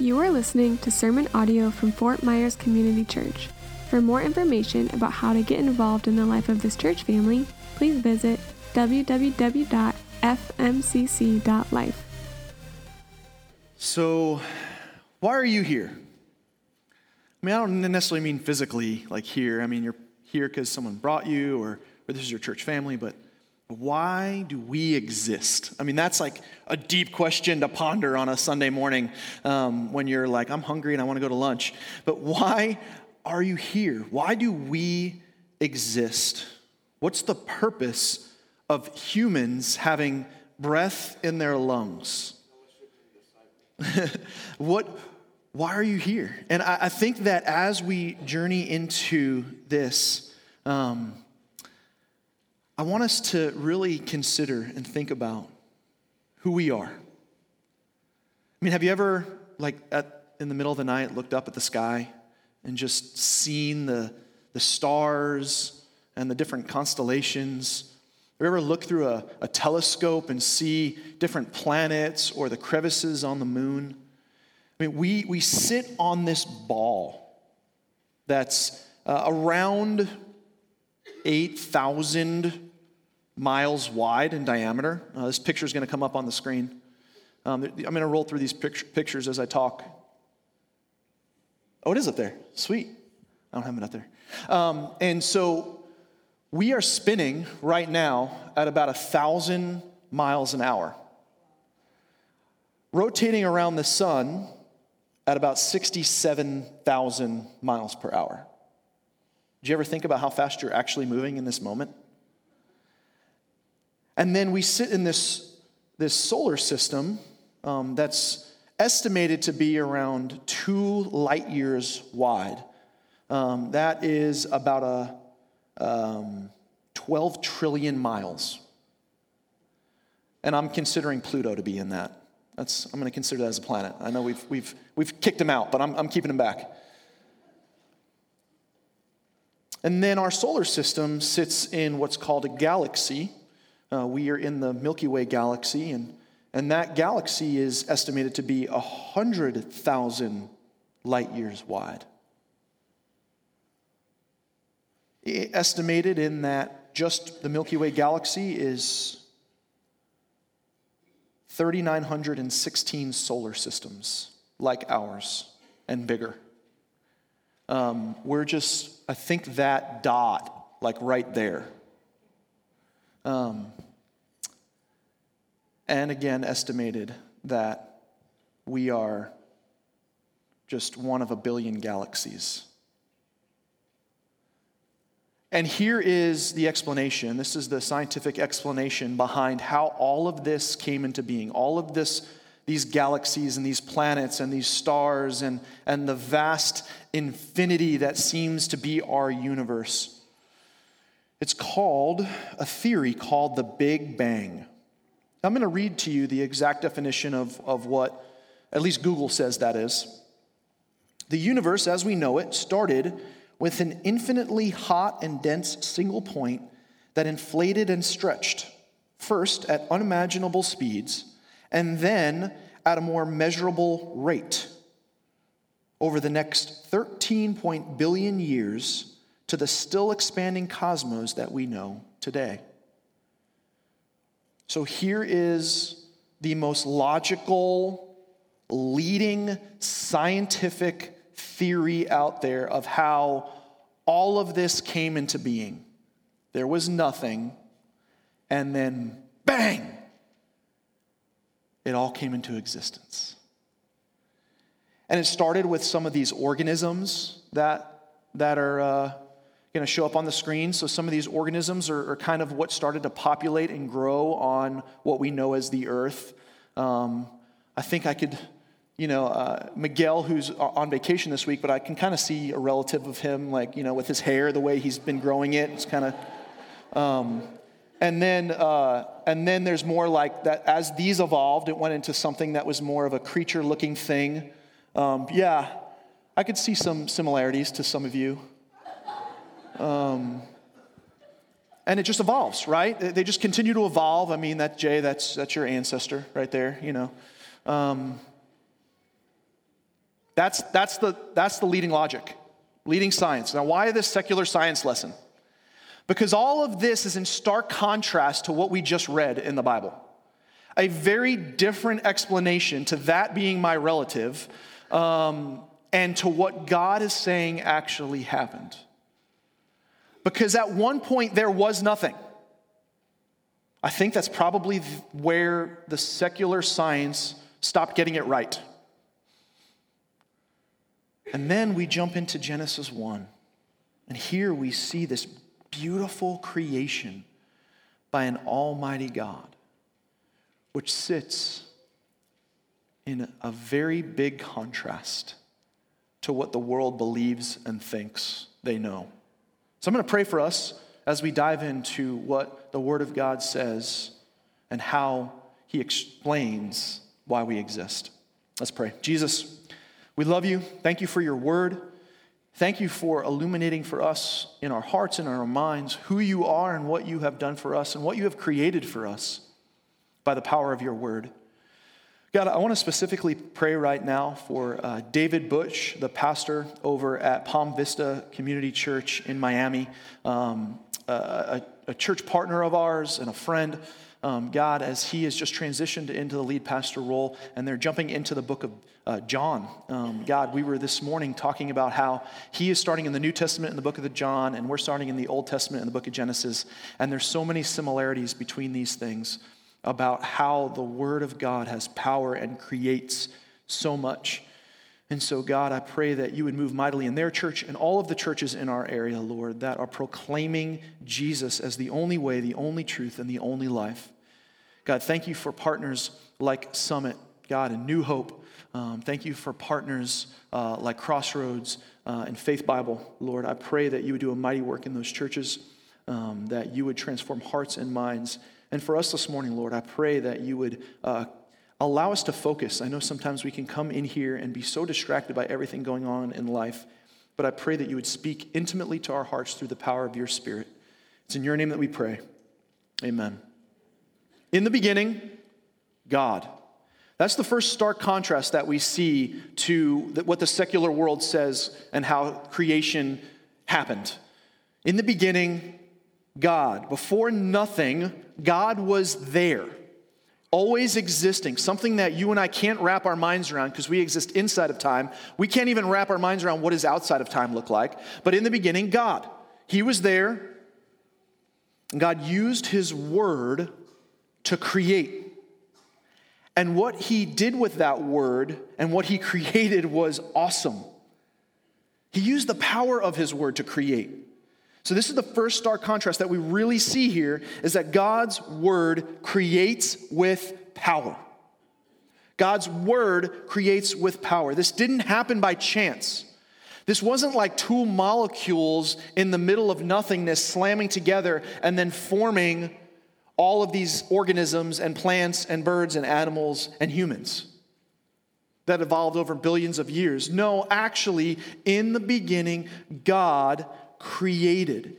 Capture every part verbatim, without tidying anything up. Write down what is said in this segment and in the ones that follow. You are listening to sermon audio from Fort Myers Community Church. For more information about how to get involved in the life of this church family, please visit w w w dot f m c c dot life. So, why are you here? I mean, I don't necessarily mean physically, like here. I mean, you're here because someone brought you, or, or this is your church family, but why do we exist? I mean, that's like a deep question to ponder on a Sunday morning um, when you're like, I'm hungry and I want to go to lunch. But why are you here? Why do we exist? What's the purpose of humans having breath in their lungs? What? Why are you here? And I, I think that as we journey into this, um, I want us to really consider and think about who we are. I mean, have you ever, like, at, in the middle of the night, looked up at the sky and just seen the the stars and the different constellations? Have you ever looked through a, a telescope and see different planets or the crevices on the moon? I mean, we, we sit on this ball that's uh, around eight thousand miles wide in diameter. Uh, this picture is going to come up on the screen. Um, I'm going to roll through these picture, pictures as I talk. Oh, it is up there. Sweet. I don't have it up there. Um, and so we are spinning right now at about one thousand miles an hour, rotating around the sun at about sixty-seven thousand miles per hour. Did you ever think about how fast you're actually moving in this moment? And then we sit in this, this solar system um, that's estimated to be around two light years wide. Um, that is about a um, twelve trillion miles. And I'm considering Pluto to be in that. That's, I'm going to consider that as a planet. I know we've we've we've kicked him out, but I'm I'm keeping him back. And then our solar system sits in what's called a galaxy. Uh, we are in the Milky Way galaxy, and and that galaxy is estimated to be a hundred thousand light years wide. It estimated in that just the Milky Way galaxy is three thousand nine hundred sixteen solar systems like ours and bigger. Um, we're just, I think that dot, like right there. Um, and again, estimated that we are just one of a billion galaxies. And here is the explanation. This is the scientific explanation behind how all of this came into being. All of this, these galaxies and these planets and these stars and, and the vast infinity that seems to be our universe. It's called, a theory called the Big Bang. I'm going to read to you the exact definition of, of what, at least Google says that is. The universe as we know it started with an infinitely hot and dense single point that inflated and stretched, first at unimaginable speeds, and then at a more measurable rate over the next thirteen billion years to the still expanding cosmos that we know today. So here is the most logical, leading scientific theory out there of how all of this came into being. There was nothing, and then bang, it all came into existence. And it started with some of these organisms that that are uh, going to show up on the screen. So some of these organisms are, are kind of what started to populate and grow on what we know as the earth. Um, I think I could... You know, uh, Miguel, who's on vacation this week, but I can kind of see a relative of him, like, you know, with his hair, the way he's been growing it. It's kind of, um, and then uh, and then there's more like that. As these evolved, it went into something that was more of a creature-looking thing. Um, yeah, I could see some similarities to some of you. Um, and it just evolves, right? They just continue to evolve. I mean, that Jay, that's that's your ancestor right there, you know. Um That's that's the that's the leading logic, leading science. Now, why this secular science lesson? Because all of this is in stark contrast to what we just read in the Bible. A very different explanation to that being my relative, um, and to what God is saying actually happened. Because at one point there was nothing. I think that's probably where the secular science stopped getting it right. And then we jump into Genesis one. And here we see this beautiful creation by an almighty God, which sits in a very big contrast to what the world believes and thinks they know. So I'm going to pray for us as we dive into what the Word of God says and how He explains why we exist. Let's pray. Jesus, we love you. Thank you for your Word. Thank you for illuminating for us in our hearts and in our minds who you are and what you have done for us and what you have created for us by the power of your Word. God, I want to specifically pray right now for uh, David Butch, the pastor over at Palm Vista Community Church in Miami, um, a, a church partner of ours and a friend. Um, God, as he has just transitioned into the lead pastor role, and they're jumping into the book of uh, John. Um, God, we were this morning talking about how he is starting in the New Testament in the book of the John, and we're starting in the Old Testament in the book of Genesis, and there's so many similarities between these things about how the Word of God has power and creates so much. And so, God, I pray that you would move mightily in their church and all of the churches in our area, Lord, that are proclaiming Jesus as the only way, the only truth, and the only life. God, thank you for partners like Summit, God, and New Hope. Um, thank you for partners uh, like Crossroads uh, and Faith Bible. Lord, I pray that you would do a mighty work in those churches, um, that you would transform hearts and minds. And for us this morning, Lord, I pray that you would uh, allow us to focus. I know sometimes we can come in here and be so distracted by everything going on in life, but I pray that you would speak intimately to our hearts through the power of your Spirit. It's in your name that we pray. Amen. In the beginning, God. That's the first stark contrast that we see to what the secular world says and how creation happened. In the beginning, God. Before nothing, God was there. Always existing, something that you and I can't wrap our minds around because we exist inside of time. We can't even wrap our minds around what does outside of time look like. But in the beginning, God, He was there. And God used His Word to create. And what He did with that Word and what He created was awesome. He used the power of His Word to create. So this is the first stark contrast that we really see here, is that God's Word creates with power. God's Word creates with power. This didn't happen by chance. This wasn't like two molecules in the middle of nothingness slamming together and then forming all of these organisms and plants and birds and animals and humans that evolved over billions of years. No, actually, in the beginning, God created.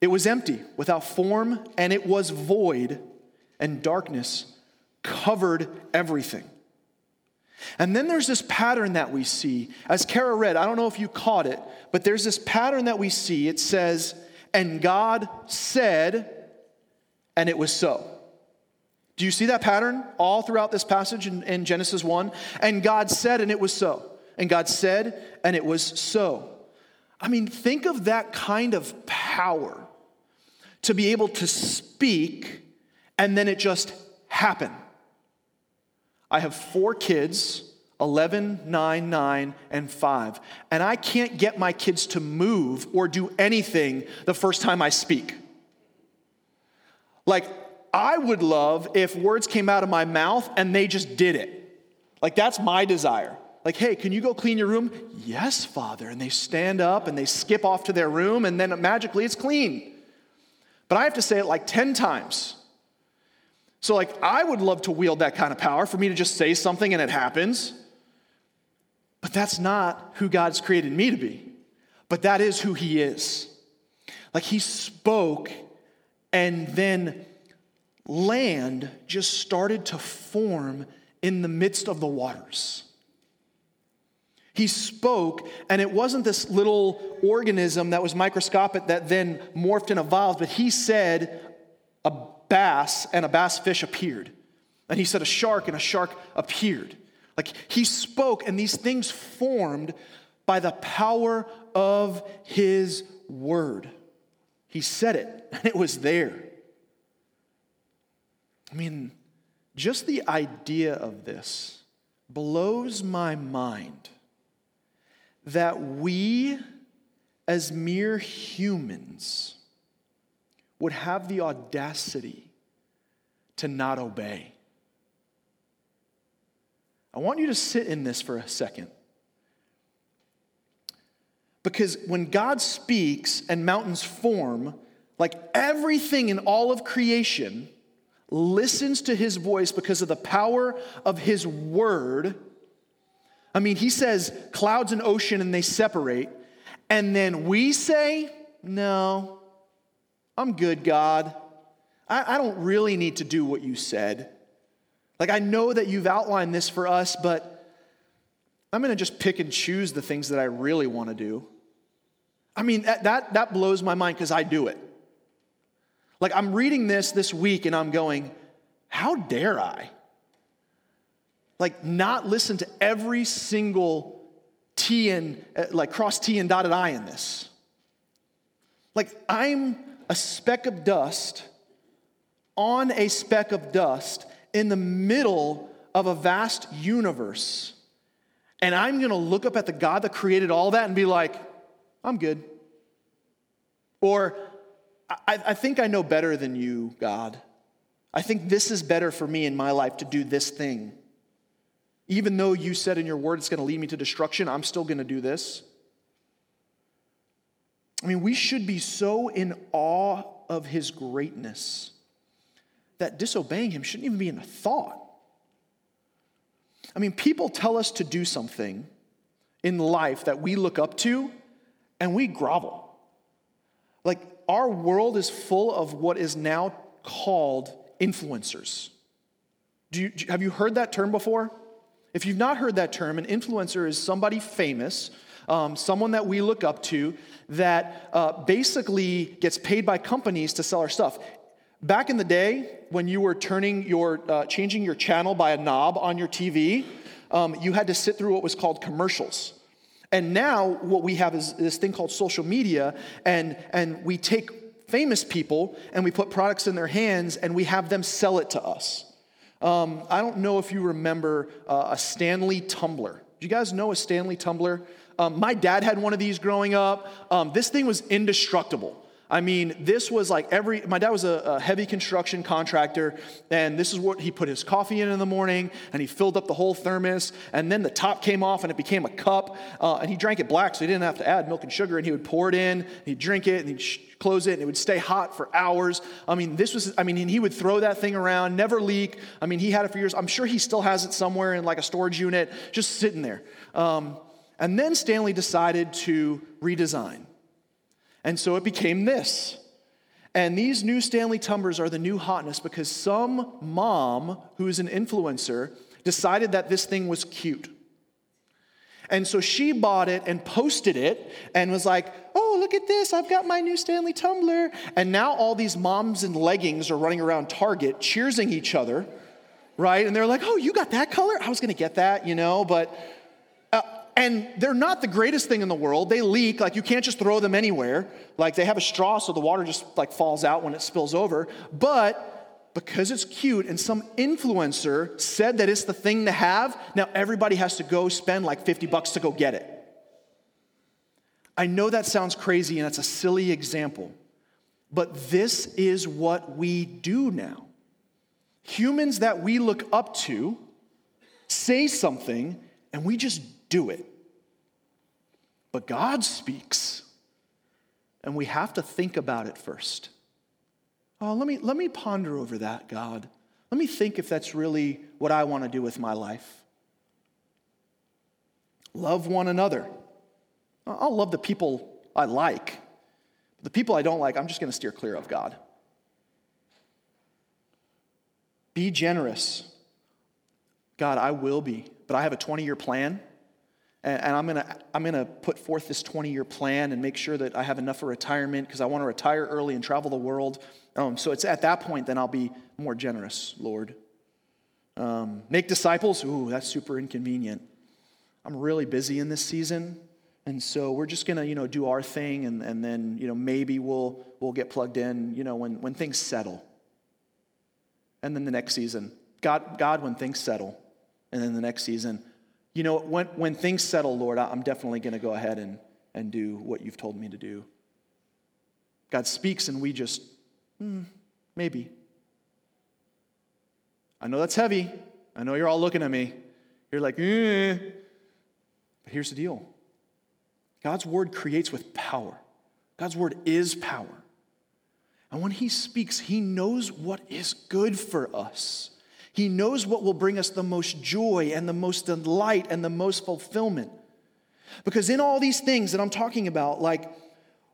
It was empty, without form, and it was void, and darkness covered everything. And then there's this pattern that we see. As Kara read, I don't know if you caught it, but there's this pattern that we see. It says, and God said, and it was so. Do you see that pattern all throughout this passage in, in Genesis one? And God said, and it was so. And God said, and it was so. I mean, think of that kind of power to be able to speak and then it just happen. I have four kids, eleven, nine, nine, and five, and I can't get my kids to move or do anything the first time I speak. Like, I would love if words came out of my mouth and they just did it. Like, that's my desire. Like, hey, can you go clean your room? Yes, Father. And they stand up and they skip off to their room and then magically it's clean. But I have to say it like ten times. So like, I would love to wield that kind of power for me to just say something and it happens. But that's not who God's created me to be. But that is who He is. Like, He spoke and then land just started to form in the midst of the waters. He spoke, and it wasn't this little organism that was microscopic that then morphed and evolved, but he said a bass and a bass fish appeared. And he said a shark and a shark appeared. Like, he spoke, and these things formed by the power of his word. He said it, and it was there. I mean, just the idea of this blows my mind. That we, as mere humans, would have the audacity to not obey. I want you to sit in this for a second. Because when God speaks and mountains form, like everything in all of creation listens to his voice because of the power of his word. I mean, he says clouds and ocean and they separate. And then we say, no, I'm good, God. I, I don't really need to do what you said. Like, I know that you've outlined this for us, but I'm going to just pick and choose the things that I really want to do. I mean, that that, that blows my mind because I do it. Like, I'm reading this this week and I'm going, how dare I? Like, not listen to every single T and, like, cross T and dotted I in this. Like, I'm a speck of dust on a speck of dust in the middle of a vast universe. And I'm going to look up at the God that created all that and be like, I'm good. Or, I, I think I know better than you, God. I think this is better for me in my life to do this thing. Even though you said in your word it's going to lead me to destruction, I'm still going to do this. I mean, we should be so in awe of his greatness that disobeying him shouldn't even be in a thought. I mean, people tell us to do something in life that we look up to, and we grovel. Like, our world is full of what is now called influencers. Do you, have you heard that term before? If you've not heard that term, an influencer is somebody famous, um, someone that we look up to, that uh, basically gets paid by companies to sell our stuff. Back in the day, when you were turning your, uh, changing your channel by a knob on your T V, um, you had to sit through what was called commercials. And now what we have is this thing called social media, and, and we take famous people and we put products in their hands and we have them sell it to us. Um, I don't know if you remember uh, a Stanley Tumbler. Do you guys know a Stanley Tumbler? Um, my dad had one of these growing up. Um, this thing was indestructible. I mean, this was like every, my dad was a, a heavy construction contractor, and this is what he put his coffee in in the morning, and he filled up the whole thermos, and then the top came off, and it became a cup, uh, and he drank it black, so he didn't have to add milk and sugar, and he would pour it in, and he'd drink it, and he'd sh- close it, and it would stay hot for hours. I mean, this was, I mean, and he would throw that thing around, never leak. I mean, he had it for years. I'm sure he still has it somewhere in like a storage unit, just sitting there. Um, and then Stanley decided to redesign. And so it became this. And these new Stanley Tumblers are the new hotness because some mom who is an influencer decided that this thing was cute. And so she bought it and posted it and was like, oh, look at this. I've got my new Stanley Tumbler. And now all these moms in leggings are running around Target cheersing each other, right? And they're like, oh, you got that color? I was going to get that, you know, but... Uh, And they're not the greatest thing in the world. They leak. Like, you can't just throw them anywhere. Like, they have a straw, so the water just, like, falls out when it spills over. But because it's cute and some influencer said that it's the thing to have, now everybody has to go spend, like, fifty bucks to go get it. I know that sounds crazy, and that's a silly example. But this is what we do now. Humans that we look up to say something, and we just do it. But God speaks, and we have to think about it first. Oh, let me let me ponder over that, God. Let me think if that's really what I want to do with my life. Love one another. I'll love the people I like. The people I don't like, I'm just going to steer clear of, God. Be generous. God, I will be, but I have a twenty-year plan. And, and I'm gonna I'm gonna put forth this twenty-year plan and make sure that I have enough for retirement because I want to retire early and travel the world. Um, so it's at that point then I'll be more generous, Lord. Um, make disciples. Ooh, that's super inconvenient. I'm really busy in this season, and so we're just gonna you know do our thing, and, and then you know maybe we'll we'll get plugged in you know when when things settle. And then the next season, God God when things settle, and then the next season. You know, when when things settle, Lord, I'm definitely going to go ahead and, and do what you've told me to do. God speaks and we just, mm, maybe. I know that's heavy. I know you're all looking at me. You're like, eh. But here's the deal. God's word creates with power. God's word is power. And when he speaks, he knows what is good for us. He knows what will bring us the most joy and the most delight and the most fulfillment. Because in all these things that I'm talking about, like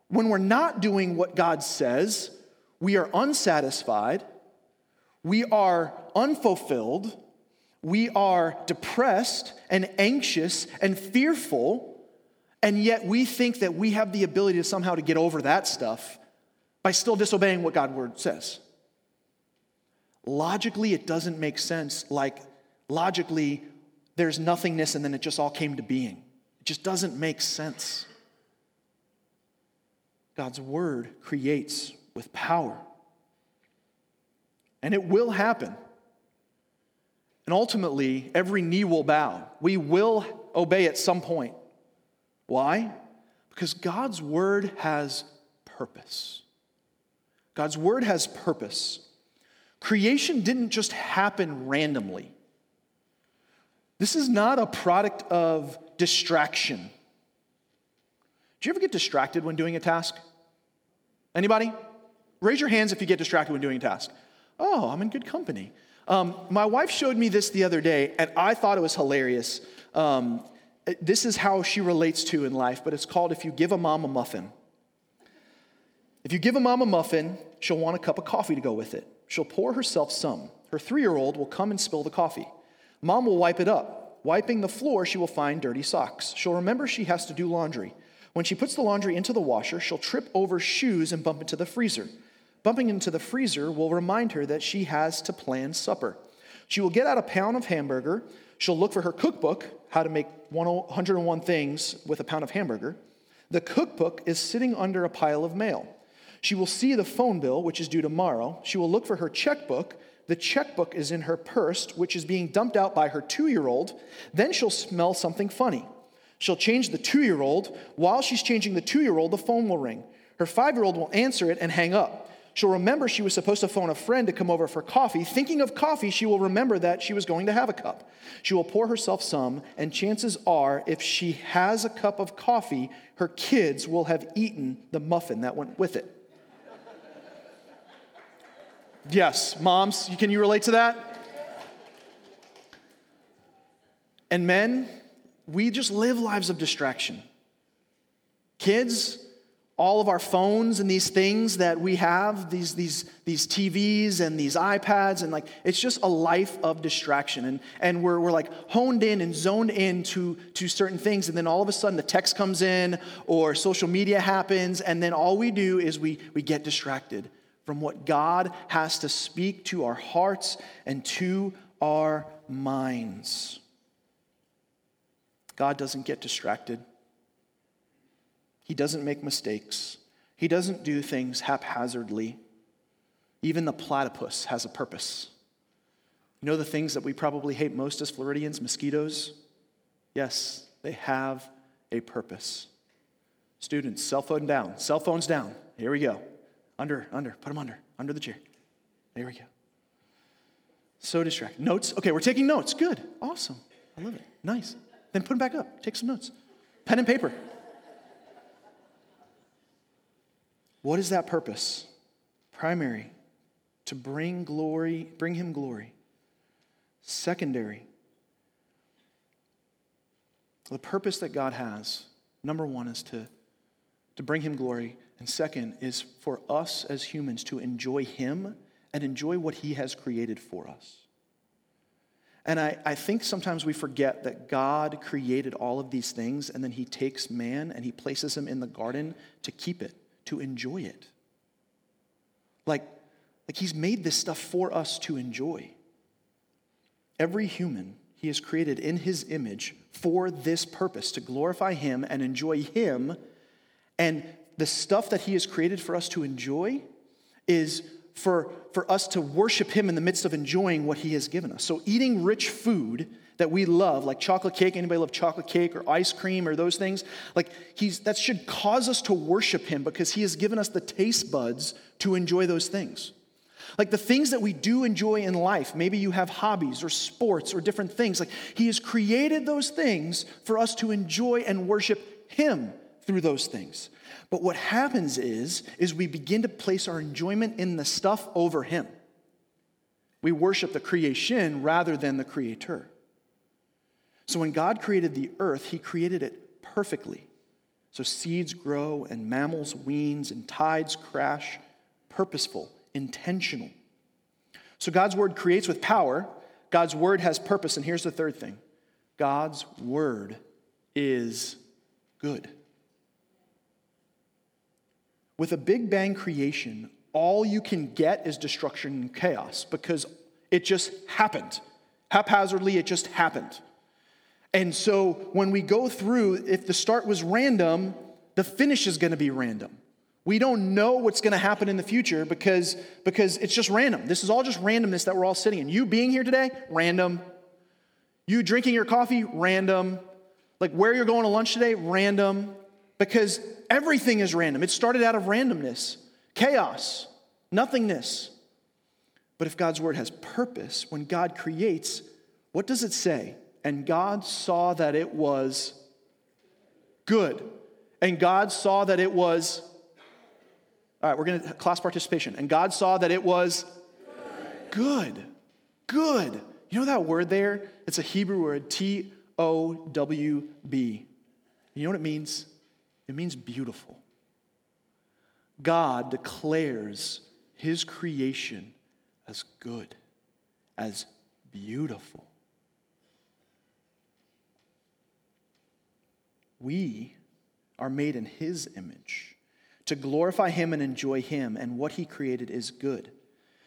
when we're not doing what God says, we are unsatisfied, we are unfulfilled, we are depressed and anxious and fearful, and yet we think that we have the ability to somehow to get over that stuff by still disobeying what God's word says. Logically, it doesn't make sense. Like, logically, there's nothingness and then it just all came to being. It just doesn't make sense. God's word creates with power. And it will happen. And ultimately, every knee will bow. We will obey at some point. Why? Because God's word has purpose. God's word has purpose. Creation didn't just happen randomly. This is not a product of distraction. Do you ever get distracted when doing a task? Anybody? Raise your hands if you get distracted when doing a task. Oh, I'm in good company. Um, my wife showed me this the other day, and I thought it was hilarious. Um, this is how she relates to in life, but it's called If You Give a Mom a Muffin. If you give a mom a muffin, she'll want a cup of coffee to go with it. She'll pour herself some. Her three-year-old will come and spill the coffee. Mom will wipe it up. Wiping the floor, she will find dirty socks. She'll remember she has to do laundry. When she puts the laundry into the washer, she'll trip over shoes and bump into the freezer. Bumping into the freezer will remind her that she has to plan supper. She will get out a pound of hamburger. She'll look for her cookbook, how to make one hundred one things with a pound of hamburger. The cookbook is sitting under a pile of mail. She will see the phone bill, which is due tomorrow. She will look for her checkbook. The checkbook is in her purse, which is being dumped out by her two-year-old. Then she'll smell something funny. She'll change the two-year-old. While she's changing the two-year-old, the phone will ring. Her five-year-old will answer it and hang up. She'll remember she was supposed to phone a friend to come over for coffee. Thinking of coffee, she will remember that she was going to have a cup. She will pour herself some, and chances are, if she has a cup of coffee, her kids will have eaten the muffin that went with it. Yes, moms, can you relate to that? And men, we just live lives of distraction. Kids, all of our phones and these things that we have, these these these T Vs and these iPads, and like it's just a life of distraction. And and we're we're like honed in and zoned in to, to certain things, and then all of a sudden the text comes in or social media happens, and then all we do is we we get distracted from what God has to speak to our hearts and to our minds. God doesn't get distracted. He doesn't make mistakes. He doesn't do things haphazardly. Even the platypus has a purpose. You know the things that we probably hate most as Floridians? Mosquitoes? Yes, they have a purpose. Students, cell phone down. Cell phones down. Here we go. Under, under, put them under, under the chair. There we go. So distracted. Notes. Okay, we're taking notes. Good. Awesome. I love it. Nice. Then put them back up. Take some notes. Pen and paper. What is that purpose? Primary, to bring glory, bring him glory. Secondary, the purpose that God has, number one, is to, to bring him glory. And second is for us as humans to enjoy him and enjoy what he has created for us. And I, I think sometimes we forget that God created all of these things, and then he takes man and he places him in the garden to keep it, to enjoy it. Like, like he's made this stuff for us to enjoy. Every human he has created in his image for this purpose, to glorify him and enjoy him. And the stuff that he has created for us to enjoy is for, for us to worship him in the midst of enjoying what he has given us. So eating rich food that we love, like chocolate cake, anybody love chocolate cake or ice cream or those things? Like he's that should cause us to worship him because he has given us the taste buds to enjoy those things. Like the things that we do enjoy in life, maybe you have hobbies or sports or different things. Like he has created those things for us to enjoy and worship him through those things. But what happens is, is we begin to place our enjoyment in the stuff over him. We worship the creation rather than the creator. So when God created the earth, he created it perfectly. So seeds grow and mammals weans and tides crash, purposeful, intentional. So God's word creates with power. God's word has purpose. And here's the third thing. God's word is good. With a Big Bang creation, all you can get is destruction and chaos because it just happened. Haphazardly, it just happened. And so when we go through, if the start was random, the finish is going to be random. We don't know what's going to happen in the future because, because it's just random. This is all just randomness that we're all sitting in. You being here today, random. You drinking your coffee, random. Like where you're going to lunch today, random. Because everything is random. It started out of randomness, chaos, nothingness. But if God's word has purpose, when God creates, what does it say? And God saw that it was good. And God saw that it was, all right, we're going to class participation. And God saw that it was good. Good. Good. You know that word there? It's a Hebrew word, T O W B. You know what it means? It means beautiful. God declares his creation as good, as beautiful. We are made in his image to glorify him and enjoy him, and what he created is good.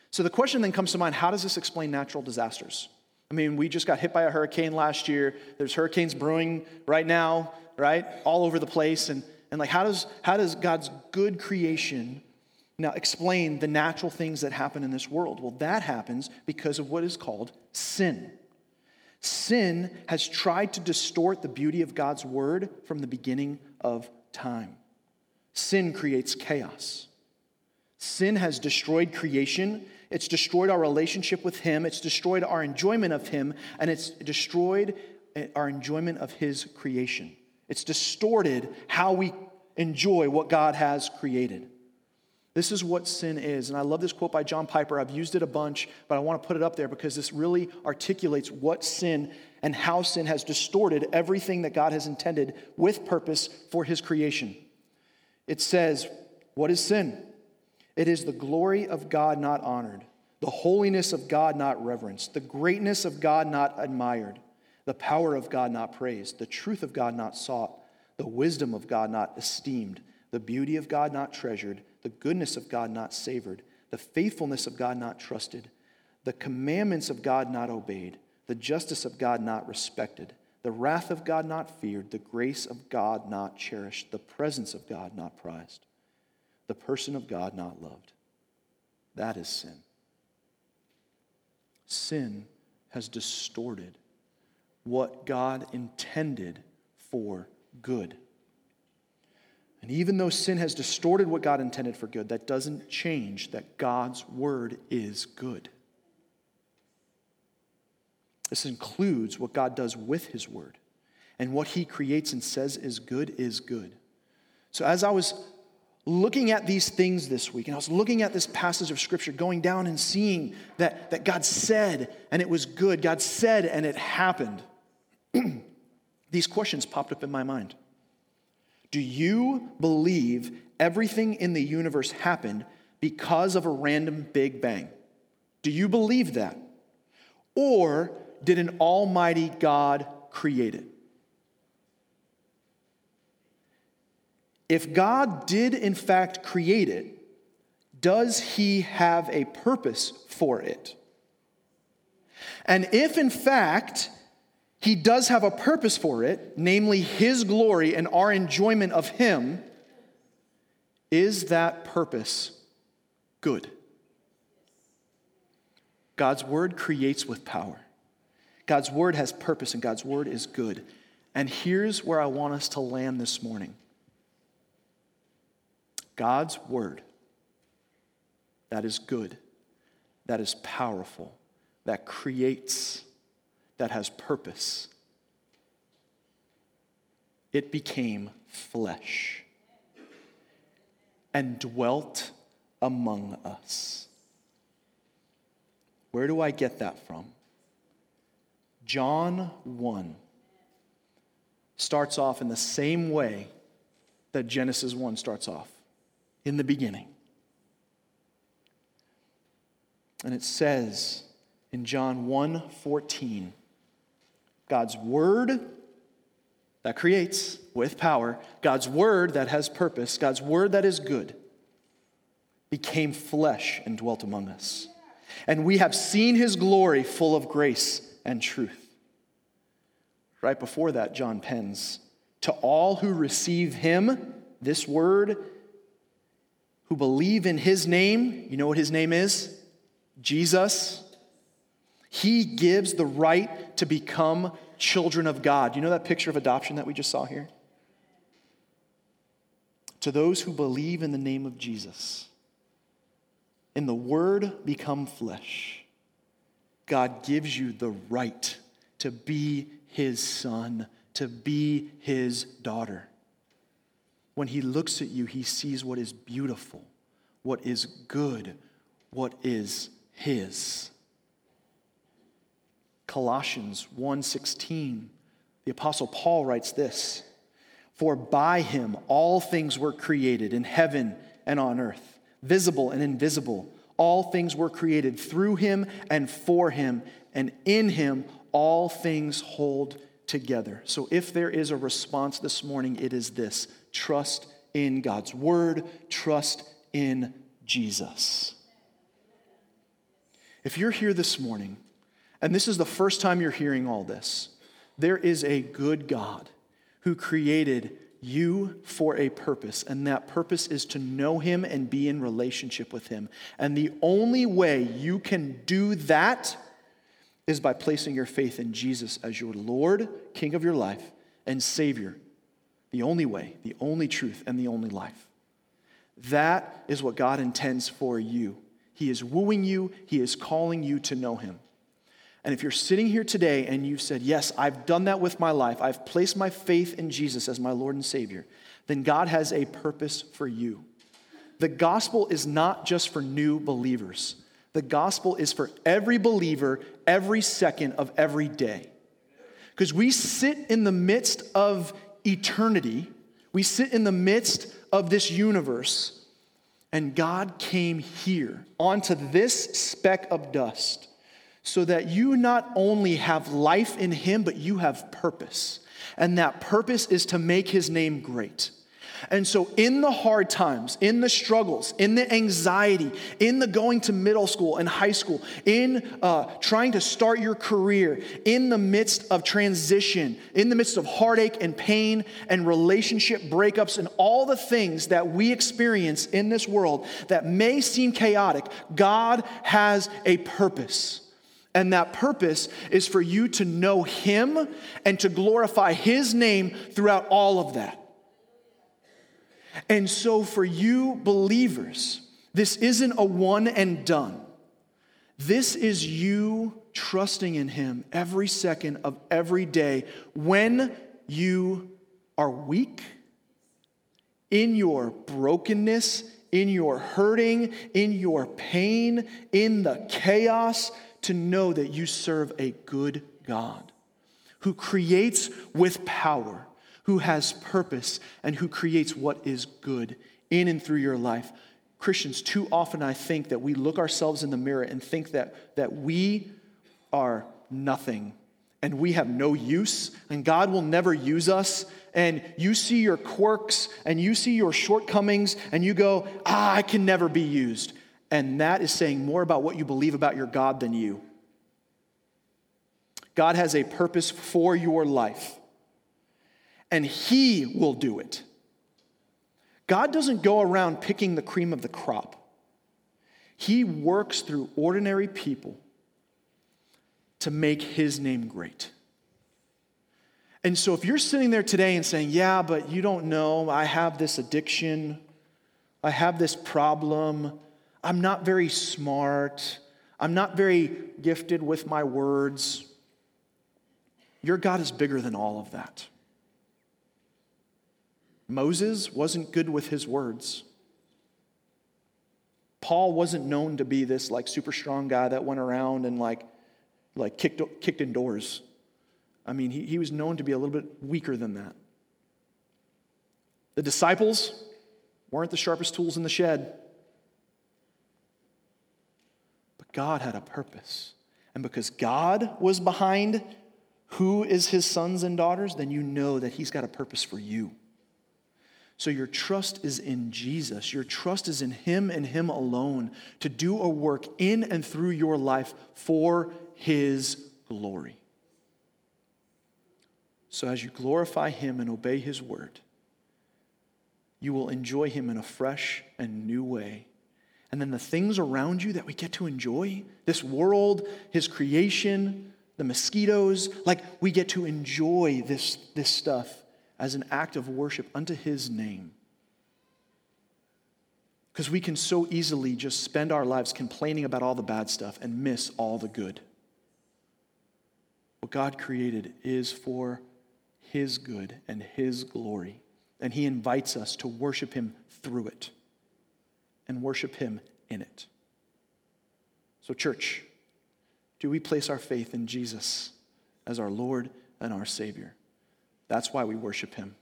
So the question then comes to mind, how does this explain natural disasters? I mean, we just got hit by a hurricane last year. There's hurricanes brewing right now, right? All over the place. And And like, how does how does God's good creation now explain the natural things that happen in this world? Well, that happens because of what is called sin. Sin has tried to distort the beauty of God's word from the beginning of time. Sin creates chaos. Sin has destroyed creation. It's destroyed our relationship with him. It's destroyed our enjoyment of him. And it's destroyed our enjoyment of his creation. It's distorted how we enjoy what God has created. This is what sin is. And I love this quote by John Piper. I've used it a bunch, but I want to put it up there because this really articulates what sin and how sin has distorted everything that God has intended with purpose for his creation. It says, what is sin? It is the glory of God not honored, the holiness of God not reverenced, the greatness of God not admired, the power of God not praised, the truth of God not sought, the wisdom of God not esteemed, the beauty of God not treasured, the goodness of God not savored, the faithfulness of God not trusted, the commandments of God not obeyed, the justice of God not respected, the wrath of God not feared, the grace of God not cherished, the presence of God not prized, the person of God not loved. That is sin. Sin has distorted what God intended for good. And even though sin has distorted what God intended for good, that doesn't change that God's word is good. This includes what God does with his word. And what he creates and says is good is good. So as I was looking at these things this week, and I was looking at this passage of Scripture, going down and seeing that, that God said, and it was good. God said, and it happened. These questions popped up in my mind. Do you believe everything in the universe happened because of a random Big Bang? Do you believe that? Or did an almighty God create it? If God did in fact create it, does he have a purpose for it? And if in fact he does have a purpose for it, namely his glory and our enjoyment of him, is that purpose good? God's word creates with power. God's word has purpose, and God's word is good. And here's where I want us to land this morning. God's word that is good, that is powerful, that creates, that has purpose. It became flesh and dwelt among us. Where do I get that from? John one starts off in the same way that Genesis one starts off, in the beginning. And it says in John one fourteen, God's word that creates with power, God's word that has purpose, God's word that is good, became flesh and dwelt among us. And we have seen his glory, full of grace and truth. Right before that, John pens, to all who receive him, this word, who believe in his name, you know what his name is? Jesus. He gives the right to become children of God. You know that picture of adoption that we just saw here? To those who believe in the name of Jesus, in the word become flesh, God gives you the right to be his son, to be his daughter. When he looks at you, he sees what is beautiful, what is good, what is his. Colossians one sixteen, the Apostle Paul writes this, for by him all things were created in heaven and on earth, visible and invisible. All things were created through him and for him, and in him all things hold together. So if there is a response this morning, it is this. Trust in God's word. Trust in Jesus. If you're here this morning, and this is the first time you're hearing all this, there is a good God who created you for a purpose, and that purpose is to know him and be in relationship with him. And the only way you can do that is by placing your faith in Jesus as your Lord, King of your life, and Savior. The only way, the only truth, and the only life. That is what God intends for you. He is wooing you. He is calling you to know him. And if you're sitting here today and you've said, yes, I've done that with my life, I've placed my faith in Jesus as my Lord and Savior, then God has a purpose for you. The gospel is not just for new believers. The gospel is for every believer, every second of every day. Because we sit in the midst of eternity. We sit in the midst of this universe. And God came here onto this speck of dust, so that you not only have life in him, but you have purpose. And that purpose is to make his name great. And so in the hard times, in the struggles, in the anxiety, in the going to middle school and high school, in uh, trying to start your career, in the midst of transition, in the midst of heartache and pain and relationship breakups and all the things that we experience in this world that may seem chaotic, God has a purpose. And that purpose is for you to know him and to glorify his name throughout all of that. And so for you believers, this isn't a one and done. This is you trusting in him every second of every day when you are weak, in your brokenness, in your hurting, in your pain, in the chaos, to know that you serve a good God who creates with power, who has purpose, and who creates what is good in and through your life. Christians, too often I think that we look ourselves in the mirror and think that, that we are nothing, and we have no use, and God will never use us, and you see your quirks, and you see your shortcomings, and you go, ah, I can never be used. And that is saying more about what you believe about your God than you. God has a purpose for your life, and He will do it. God doesn't go around picking the cream of the crop. He works through ordinary people to make His name great. And so if you're sitting there today and saying, yeah, but you don't know, I have this addiction, I have this problem, I'm not very smart, I'm not very gifted with my words, your God is bigger than all of that. Moses wasn't good with his words. Paul wasn't known to be this like super strong guy that went around and like like kicked kicked in doors. I mean, he, he was known to be a little bit weaker than that. The disciples weren't the sharpest tools in the shed. But God had a purpose. And because God was behind who is His sons and daughters, then you know that He's got a purpose for you. So your trust is in Jesus. Your trust is in Him and Him alone to do a work in and through your life for His glory. So as you glorify Him and obey His word, you will enjoy Him in a fresh and new way. And then the things around you that we get to enjoy, this world, His creation, the mosquitoes, like we get to enjoy this, this stuff as an act of worship unto His name. Because we can so easily just spend our lives complaining about all the bad stuff and miss all the good. What God created is for His good and His glory. And He invites us to worship Him through it and worship Him in it. So church, do we place our faith in Jesus as our Lord and our Savior? That's why we worship Him.